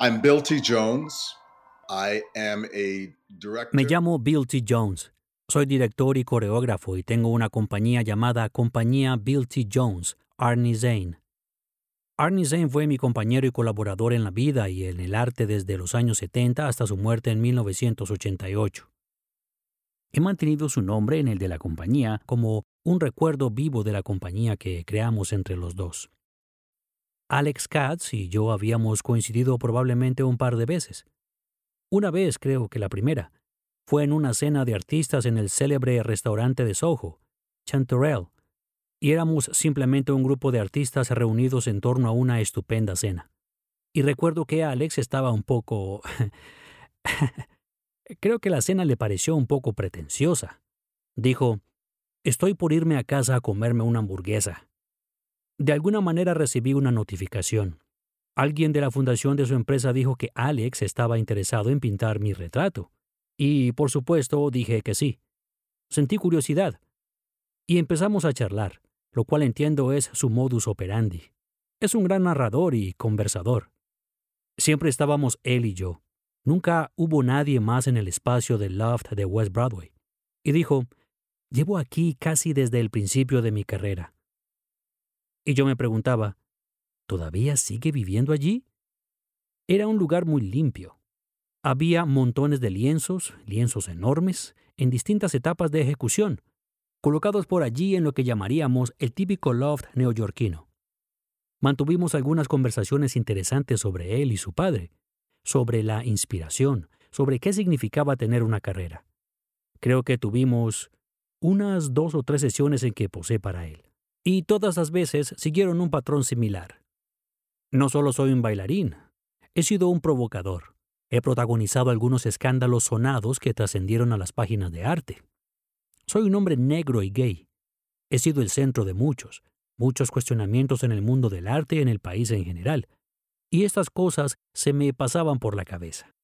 I'm Bill T. Jones. I am a director. Me llamo Bill T. Jones. Soy director y coreógrafo y tengo una compañía llamada Compañía Bill T. Jones/Arnie Zane. Arnie Zane fue mi compañero y colaborador en la vida y en el arte desde los años 70 hasta su muerte en 1988. He mantenido su nombre en el de la compañía como un recuerdo vivo de la compañía que creamos entre los dos. Alex Katz y yo habíamos coincidido probablemente un par de veces. Una vez, creo que la primera, fue en una cena de artistas en el célebre restaurante de SoHo, Chanterelle, y éramos simplemente un grupo de artistas reunidos en torno a una estupenda cena. Y recuerdo que Alex estaba un poco... Creo que la cena le pareció un poco pretenciosa. Dijo, «Estoy por irme a casa a comerme una hamburguesa». De alguna manera recibí una notificación. Alguien de la fundación de su empresa dijo que Alex estaba interesado en pintar mi retrato. Y, por supuesto, dije que sí. Sentí curiosidad. Y empezamos a charlar, lo cual entiendo es su modus operandi. Es un gran narrador y conversador. Siempre estábamos él y yo. Nunca hubo nadie más en el espacio del loft de West Broadway. Y dijo, «Llevo aquí casi desde el principio de mi carrera». Y yo me preguntaba, ¿todavía sigue viviendo allí? Era un lugar muy limpio. Había montones de lienzos enormes, en distintas etapas de ejecución, colocados por allí en lo que llamaríamos el típico loft neoyorquino. Mantuvimos algunas conversaciones interesantes sobre él y su padre, sobre la inspiración, sobre qué significaba tener una carrera. Creo que tuvimos unas 2 o 3 sesiones en que posé para él. Y todas las veces siguieron un patrón similar. No solo soy un bailarín, he sido un provocador. He protagonizado algunos escándalos sonados que trascendieron a las páginas de arte. Soy un hombre negro y gay. He sido el centro de muchos cuestionamientos en el mundo del arte y en el país en general. Y estas cosas se me pasaban por la cabeza.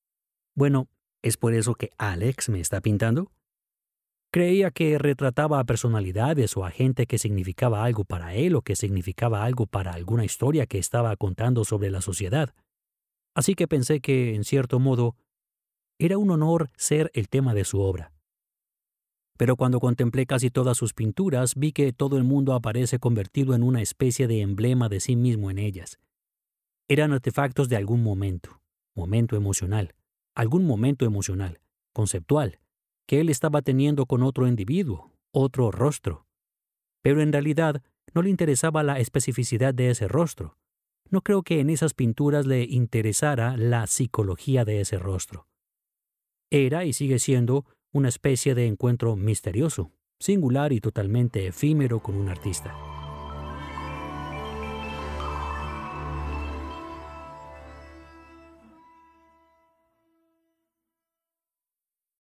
Bueno, ¿es por eso que Alex me está pintando? Creía que retrataba a personalidades o a gente que significaba algo para él o que significaba algo para alguna historia que estaba contando sobre la sociedad. Así que pensé que, en cierto modo, era un honor ser el tema de su obra. Pero cuando contemplé casi todas sus pinturas, vi que todo el mundo aparece convertido en una especie de emblema de sí mismo en ellas. Eran artefactos de algún momento emocional, conceptual, que él estaba teniendo con otro individuo, otro rostro. Pero en realidad no le interesaba la especificidad de ese rostro. No creo que en esas pinturas le interesara la psicología de ese rostro. Era y sigue siendo una especie de encuentro misterioso, singular y totalmente efímero con un artista.